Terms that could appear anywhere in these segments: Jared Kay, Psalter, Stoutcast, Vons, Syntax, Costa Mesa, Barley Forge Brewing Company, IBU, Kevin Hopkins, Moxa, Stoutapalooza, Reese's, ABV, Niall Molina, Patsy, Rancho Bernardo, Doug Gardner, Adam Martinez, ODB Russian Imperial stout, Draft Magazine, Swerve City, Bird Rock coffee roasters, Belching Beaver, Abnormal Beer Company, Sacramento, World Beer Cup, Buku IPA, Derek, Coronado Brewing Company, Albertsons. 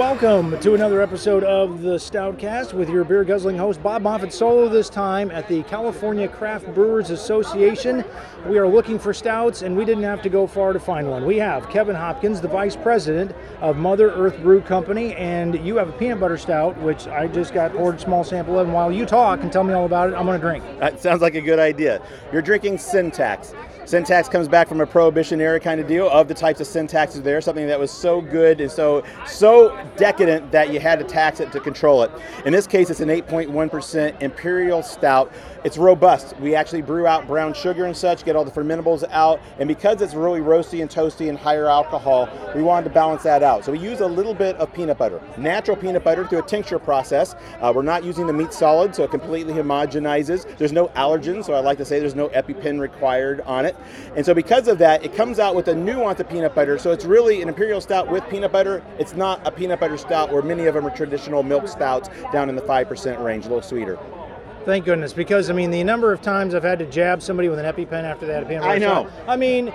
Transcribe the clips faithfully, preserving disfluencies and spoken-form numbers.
Welcome to another episode of the Stoutcast with your beer guzzling host Bob Moffat, solo this time at the California Craft Brewers Association. We are looking for stouts and we didn't have to go far to find one. We have Kevin Hopkins, the vice president of Mother Earth Brew Company, and you have a peanut butter stout, which I just got poured a small sample of, and while you talk and tell me all about it, I'm going to drink. That sounds like a good idea. You're drinking Syntax. Syntax comes back from a prohibition era kind of deal of the types of syntaxes there, something that was so good and so so decadent that you had to tax it to control it. In this case, it's an eight point one percent Imperial Stout. It's robust. We actually brew out brown sugar and such, get all the fermentables out, and because it's really roasty and toasty and higher alcohol, we wanted to balance that out. So we use a little bit of peanut butter, natural peanut butter through a tincture process. Uh, we're not using the meat solid, so it completely homogenizes. There's no allergens, so I like to say there's no EpiPen required on it. And so because of that, it comes out with a nuance of peanut butter. So it's really an Imperial Stout with peanut butter. It's not a peanut butter stout where many of them are traditional milk stouts down in the five percent range, a little sweeter. Thank goodness, because, I mean, the number of times I've had to jab somebody with an EpiPen after that. Peanut butter I know. Stout, I mean,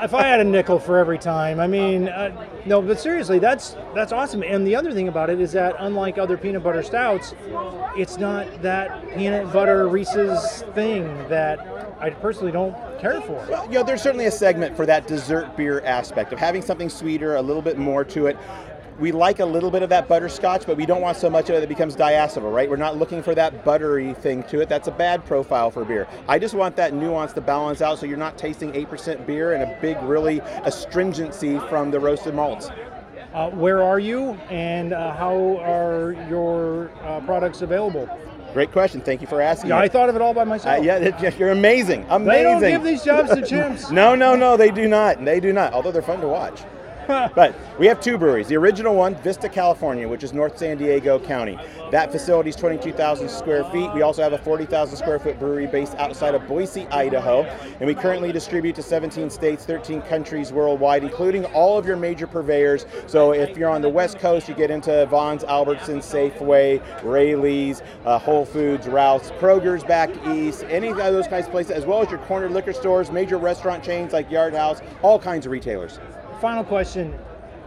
if I had a nickel for every time, I mean, uh, no, but seriously, that's that's awesome. And the other thing about it is that, unlike other peanut butter stouts, it's not that peanut butter Reese's thing that I personally don't care for. Well, you know, there's certainly a segment for that dessert beer aspect of having something sweeter, a little bit more to it. We like a little bit of that butterscotch, but we don't want so much of it that becomes diacetyl, right? We're not looking for that buttery thing to it. That's a bad profile for beer. I just want that nuance to balance out so you're not tasting eight percent beer and a big, really, astringency from the roasted malts. Uh, where are you, and uh, how are your uh, products available? Great question. Thank you for asking. Yeah, I thought of it all by myself. Uh, yeah, you're amazing. Amazing. They don't give these jobs to chimps. No, no, no, they do not. They do not, although they're fun to watch. But we have two breweries. The original one, Vista, California, which is North San Diego County. That facility is twenty-two thousand square feet. We also have a forty thousand square foot brewery based outside of Boise, Idaho. And we currently distribute to seventeen states, thirteen countries worldwide, including all of your major purveyors. So if you're on the West Coast, you get into Vons, Albertsons, Safeway, Raley's, uh, Whole Foods, Ralph's, Kroger's back east, any of those kinds of places, as well as your corner liquor stores, major restaurant chains like Yard House, all kinds of retailers. Final question,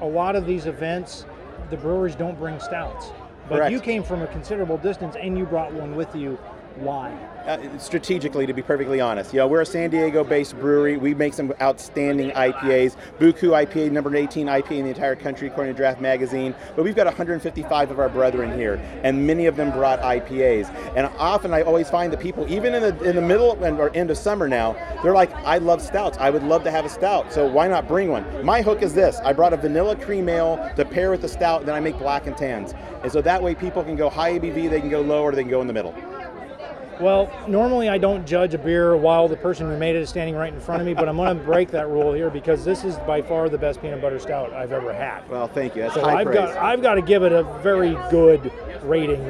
a lot of these events, the brewers don't bring stouts, but correct. You came from a considerable distance and you brought one with you. Why? Uh, strategically, to be perfectly honest. You know, we're a San Diego-based brewery. We make some outstanding I P As. Buku I P A, number eighteen I P A in the entire country, according to Draft Magazine. But we've got one hundred fifty-five of our brethren here, and many of them brought I P As. And often I always find that people, even in the in the middle and or end of summer now, they're like, I love stouts. I would love to have a stout, so why not bring one? My hook is this. I brought a vanilla cream ale to pair with the stout, and then I make black and tans. And so that way people can go high A B V, they can go low, or they can go in the middle. Well, normally I don't judge a beer while the person who made it is standing right in front of me, but I'm going to break that rule here because this is by far the best peanut butter stout I've ever had. Well, thank you. That's so high I've praise. Got, I've got to give it a very good rating.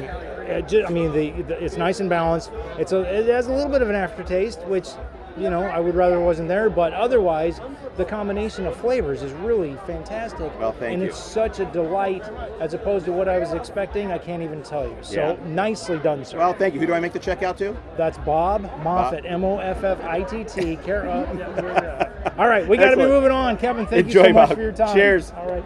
I mean, the, the, it's nice and balanced. It's a, it has a little bit of an aftertaste, which, you know, I would rather it wasn't there, but otherwise, the combination of flavors is really fantastic. Well, thank and you. It's such a delight as opposed to what I was expecting. I can't even tell you. So yeah. Nicely done, sir. Well, thank you. Who do I make the check out to? That's Bob Moffat, Bob. M O F F I T T. Care of. All right, we got to be moving on. Kevin, thank Enjoy, you so much Bob. For your time. Cheers. All right.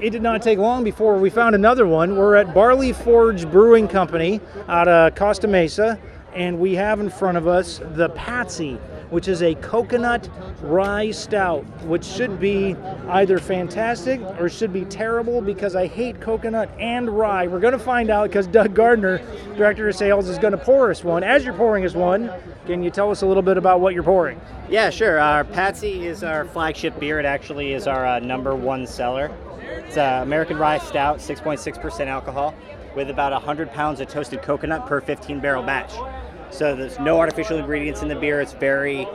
It did not take long before we found another one. We're at Barley Forge Brewing Company out of Costa Mesa. And we have in front of us the Patsy, which is a coconut rye stout, which should be either fantastic or should be terrible because I hate coconut and rye. We're gonna find out because Doug Gardner, Director of Sales, is gonna pour us one. As you're pouring us one, can you tell us a little bit about what you're pouring? Yeah, sure. Our Patsy is our flagship beer. It actually is our uh, number one seller. It's uh, American rye stout, six point six percent alcohol, with about one hundred pounds of toasted coconut per fifteen barrel batch. So there's no artificial ingredients in the beer. It's very,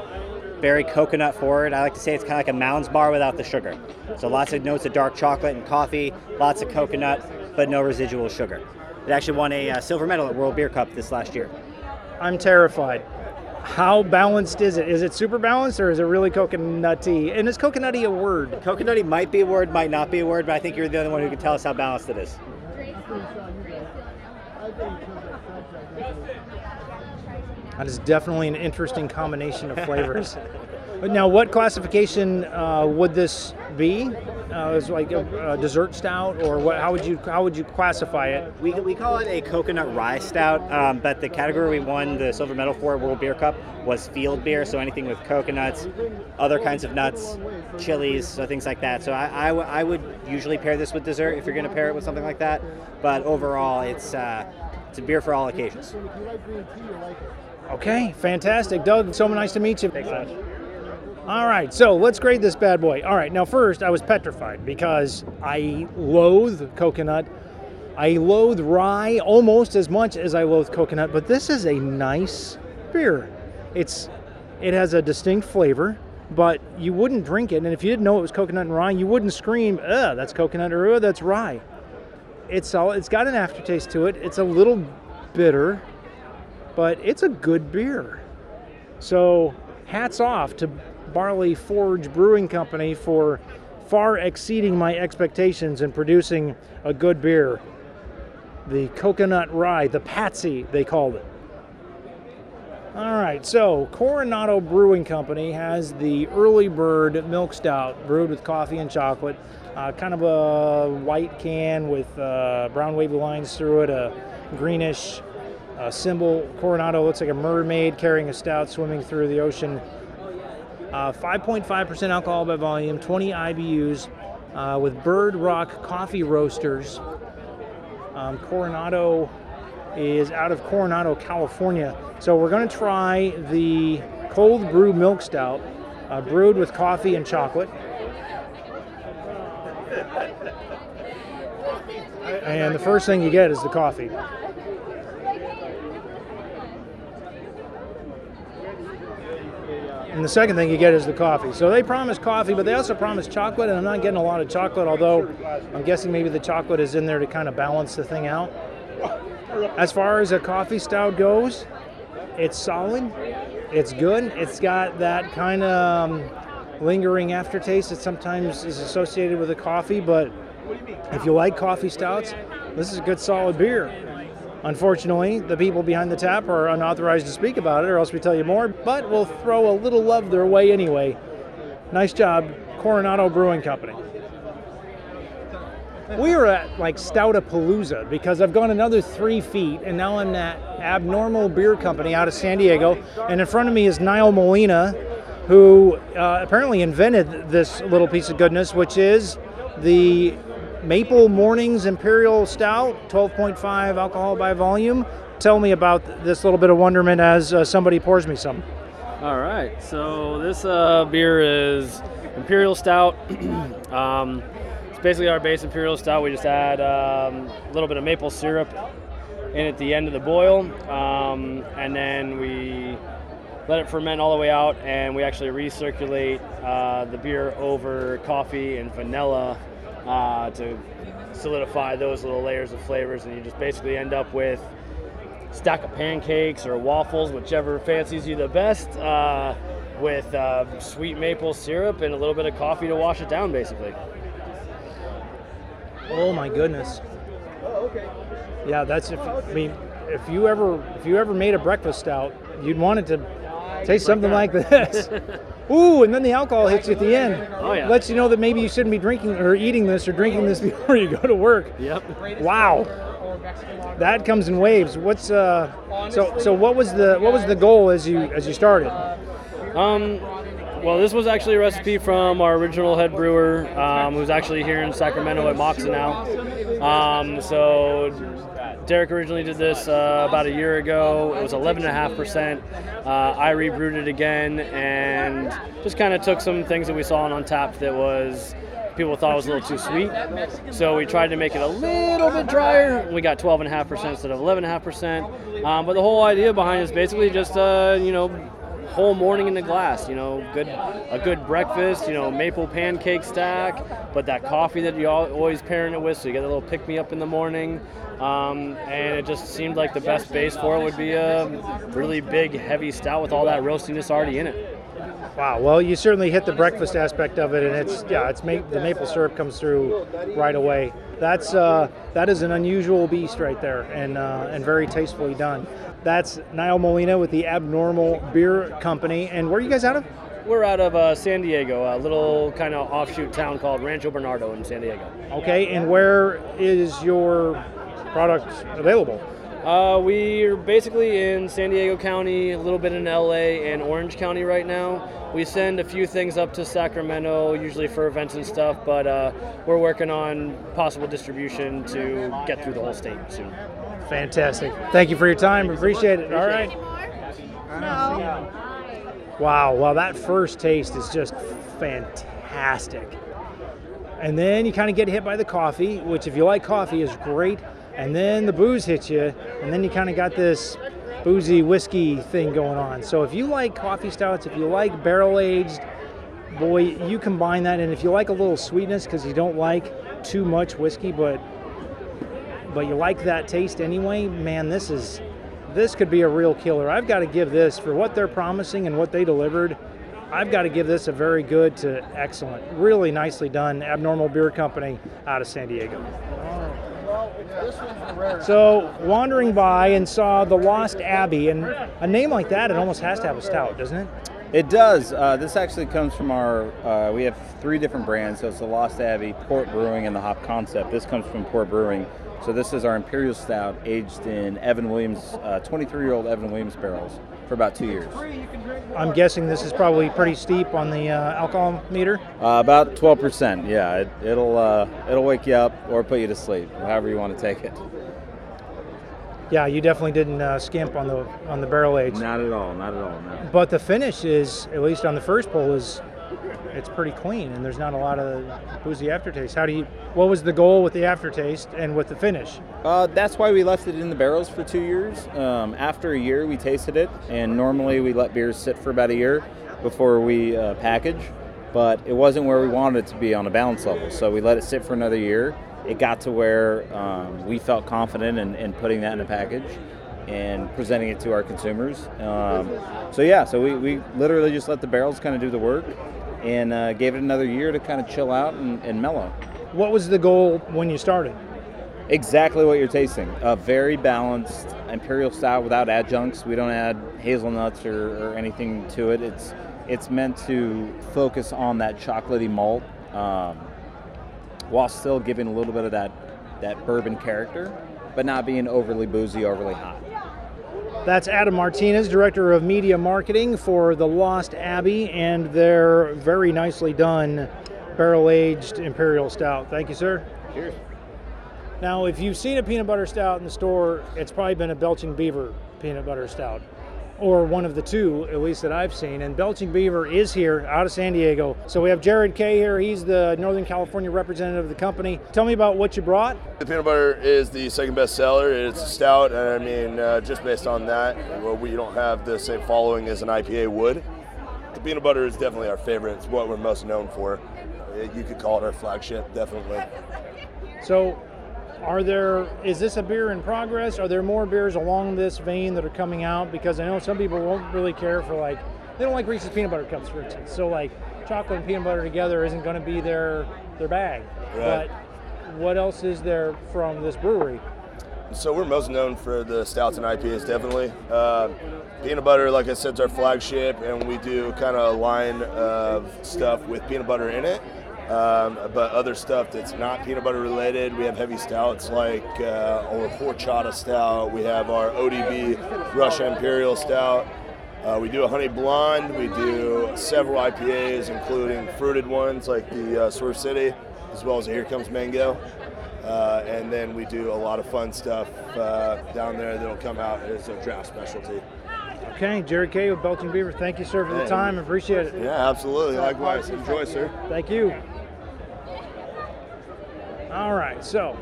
very coconut forward. I like to say it's kind of like a Mounds bar without the sugar. So lots of notes of dark chocolate and coffee, lots of coconut, but no residual sugar. It actually won a uh, silver medal at World Beer Cup this last year. I'm terrified. How balanced is it? Is it super balanced or is it really coconutty? And is coconutty a word? Coconutty might be a word, might not be a word, but I think you're the only one who can tell us how balanced it is. That is definitely an interesting combination of flavors. Now, what classification uh, would this be? uh, as like a, a dessert stout, or what? How would you how would you classify it? We we call it a coconut rye stout, um, but the category we won the silver medal for at World Beer Cup was field beer, so anything with coconuts, other kinds of nuts, chilies, so things like that. So I, I, I would usually pair this with dessert if you're going to pair it with something like that, but overall it's uh, it's a beer for all occasions. Okay, fantastic, Doug. So nice to meet you. Thanks so much. All right, so let's grade this bad boy. All right, now first, I was petrified because I loathe coconut. I loathe rye almost as much as I loathe coconut, but this is a nice beer. It's, it has a distinct flavor, but you wouldn't drink it, and if you didn't know it was coconut and rye, you wouldn't scream, ugh, that's coconut, or ugh, that's rye. It's all, it's got an aftertaste to it. It's a little bitter, but it's a good beer. So hats off to Barley Forge Brewing Company for far exceeding my expectations in producing a good beer. The coconut rye, the Patsy, they called it. All right, so Coronado Brewing Company has the Early Bird Milk Stout brewed with coffee and chocolate, uh, kind of a white can with uh, brown wavy lines through it, a greenish uh, symbol. Coronado looks like a mermaid carrying a stout swimming through the ocean. five point five percent uh, alcohol by volume, twenty I B Us, uh, with Bird Rock Coffee Roasters. Um, Coronado is out of Coronado, California. So we're going to try the cold brew milk stout, uh, brewed with coffee and chocolate. And the first thing you get is the coffee. And the second thing you get is the coffee. So they promise coffee, but they also promise chocolate, and I'm not getting a lot of chocolate, although I'm guessing maybe the chocolate is in there to kind of balance the thing out. As far as a coffee stout goes, it's solid, it's good, it's got that kind of um, lingering aftertaste that sometimes is associated with a coffee, but if you like coffee stouts, this is a good solid beer. Unfortunately, the people behind the tap are unauthorized to speak about it, or else we tell you more, but we'll throw a little love their way anyway. Nice job, Coronado Brewing Company. We are at like Stoutapalooza because I've gone another three feet, and now I'm at Abnormal Beer Company out of San Diego, and in front of me is Niall Molina, who uh, apparently invented this little piece of goodness, which is the Maple Mornings Imperial Stout, twelve point five alcohol by volume. Tell me about this little bit of wonderment as uh, somebody pours me some. All right, so this uh, beer is Imperial Stout. um, it's basically our base Imperial Stout. We just add um, a little bit of maple syrup in at the end of the boil, um, and then we let it ferment all the way out, and we actually recirculate uh, the beer over coffee and vanilla Uh, to solidify those little layers of flavors, and you just basically end up with a stack of pancakes or waffles, whichever fancies you the best, uh, with uh, sweet maple syrup and a little bit of coffee to wash it down, basically. Oh my goodness! Oh, okay. Yeah, that's. If, I mean, if you ever if you ever made a breakfast stout, you'd want it to taste something like this. Ooh, and then the alcohol hits you at the end. Oh, yeah. Lets you know that maybe you shouldn't be drinking or eating this or drinking this before you go to work. Yep. Wow. That comes in waves. What's uh? So so what was the what was the goal as you as you started? Um, well, this was actually a recipe from our original head brewer, um, who's actually here in Sacramento at Moxa now. Um, so. Derek originally did this uh, about a year ago. It was eleven point five percent. Uh, I rebrewed it again and just kind of took some things that we saw on Untappd that was people thought was a little too sweet. So we tried to make it a little bit drier. We got twelve point five percent instead of eleven point five percent. Um, but the whole idea behind it is basically just, uh, you know, whole morning in the glass, you know, good a good breakfast, you know, maple pancake stack, but that coffee that you're always pairing it with, so you get a little pick-me-up in the morning. Um, and it just seemed like the best base for it would be a really big, heavy stout with all that roastiness already in it. Wow, well, you certainly hit the breakfast aspect of it, and it's, yeah, it's ma- the maple syrup comes through right away. That's, uh, that is an unusual beast right there, and, uh, and very tastefully done. That's Niall Molina with the Abnormal Beer Company. And where are you guys out of? We're out of uh, San Diego, a little kind of offshoot town called Rancho Bernardo in San Diego. Okay, and where is your product available? Uh, we're basically in San Diego County, a little bit in L A and Orange County right now. We send a few things up to Sacramento, usually for events and stuff, but uh, we're working on possible distribution to get through the whole state soon. Fantastic. Thank you for your time. Appreciate it. All right. No. Wow. Well, that first taste is just fantastic. And then you kind of get hit by the coffee, which if you like coffee is great. And then the booze hits you, and then you kind of got this boozy whiskey thing going on. So if you like coffee stouts, if you like barrel-aged, boy, you combine that. And if you like a little sweetness because you don't like too much whiskey, but but you like that taste anyway, man, this is this could be a real killer. I've got to give this, for what they're promising and what they delivered, I've got to give this a very good to excellent. Really nicely done. Abnormal Beer Company out of San Diego. So, wandering by and saw the Lost Abbey, and a name like that, it almost has to have a stout, doesn't it? It does. Uh, this actually comes from our, uh, we have three different brands, so it's the Lost Abbey, Port Brewing, and the Hop Concept. This comes from Port Brewing. So this is our Imperial Stout, aged in Evan Williams, uh, twenty-three-year-old Evan Williams barrels for about two years. I'm guessing this is probably pretty steep on the uh, alcohol meter? Uh, about twelve percent, yeah. It, it'll, uh, it'll wake you up or put you to sleep, however you want to take it. Yeah, you definitely didn't uh, skimp on the on the barrel age. Not at all, not at all, no. But the finish is, at least on the first pull, is it's pretty clean, and there's not a lot of boozy aftertaste. How do you? What was the goal with the aftertaste and with the finish? Uh, that's why we left it in the barrels for two years. Um, after a year, we tasted it, and normally we let beers sit for about a year before we uh, package. But it wasn't where we wanted it to be on a balance level, so we let it sit for another year. It got to where um, we felt confident in, in putting that in a package and presenting it to our consumers. Um, so yeah, so we, we literally just let the barrels kind of do the work and uh, gave it another year to kind of chill out and, and mellow. What was the goal when you started? Exactly what you're tasting. A very balanced Imperial Stout without adjuncts. We don't add hazelnuts or, or anything to it. It's, it's meant to focus on that chocolatey malt. Um, while still giving a little bit of that that bourbon character, but not being overly boozy, overly hot. That's Adam Martinez, Director of Media Marketing for the Lost Abbey and their very nicely done barrel-aged Imperial Stout. Thank you, sir. Cheers. Now, if you've seen a peanut butter stout in the store, it's probably been a Belching Beaver peanut butter stout, or one of the two, at least that I've seen. And Belching Beaver is here out of San Diego. So we have Jared Kay here. He's the Northern California representative of the company. Tell me about what you brought. The peanut butter is the second best seller. It's a stout, and I mean, uh, just based on that, well, we don't have the same following as an I P A would. The peanut butter is definitely our favorite. It's what we're most known for. You could call it our flagship, definitely. So, Are there, is this a beer in progress? Are there more beers along this vein that are coming out? Because I know some people won't really care for, like, they don't like Reese's Peanut Butter Cups, for instance. So, like, chocolate and peanut butter together isn't going to be their, their bag. Right. But what else is there from this brewery? So we're most known for the stouts and I P As, definitely. Uh, peanut butter, like I said, is our flagship, and we do kind of a line of stuff with peanut butter in it. Um, but other stuff that's not peanut butter related, we have heavy stouts like uh, our horchata stout, we have our O D B Russian Imperial stout, uh, we do a honey blonde, we do several I P As including fruited ones like the uh, Swerve City, as well as the Here Comes Mango, uh, and then we do a lot of fun stuff uh, down there that'll come out as a draft specialty. Okay, Jared Kay with Belching Beaver, thank you sir for the hey. time, appreciate it. Yeah, absolutely, likewise, enjoy sir. Thank you. All right, so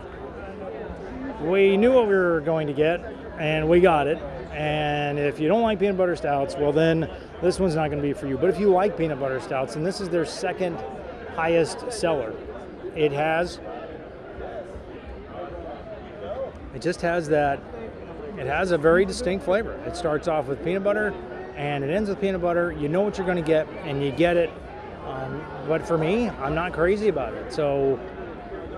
we knew what we were going to get, and we got it. And if you don't like peanut butter stouts, well then this one's not going to be for you. But if you like peanut butter stouts, and this is their second highest seller, it has, it just has that, it has a very distinct flavor. It starts off with peanut butter, and it ends with peanut butter. You know what you're going to get, and you get it. Um, but for me, I'm not crazy about it, so.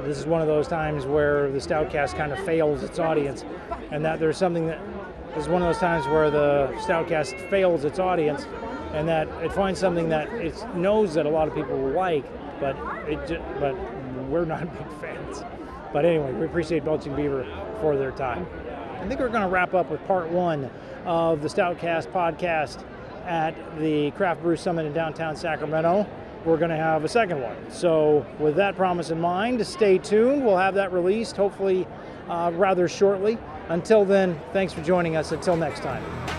This is one of those times where the Stoutcast kind of fails its audience, and that there's something that is one of those times where the Stoutcast fails its audience and that it finds something that it knows that a lot of people will like, but it but we're not big fans. But anyway, we appreciate Belching Beaver for their time. I think we're going to wrap up with part one of the Stoutcast podcast at the Craft Brew Summit in downtown Sacramento. We're going to have a second one. So with that promise in mind, stay tuned. We'll have that released hopefully uh, rather shortly. Until then, thanks for joining us. Until next time.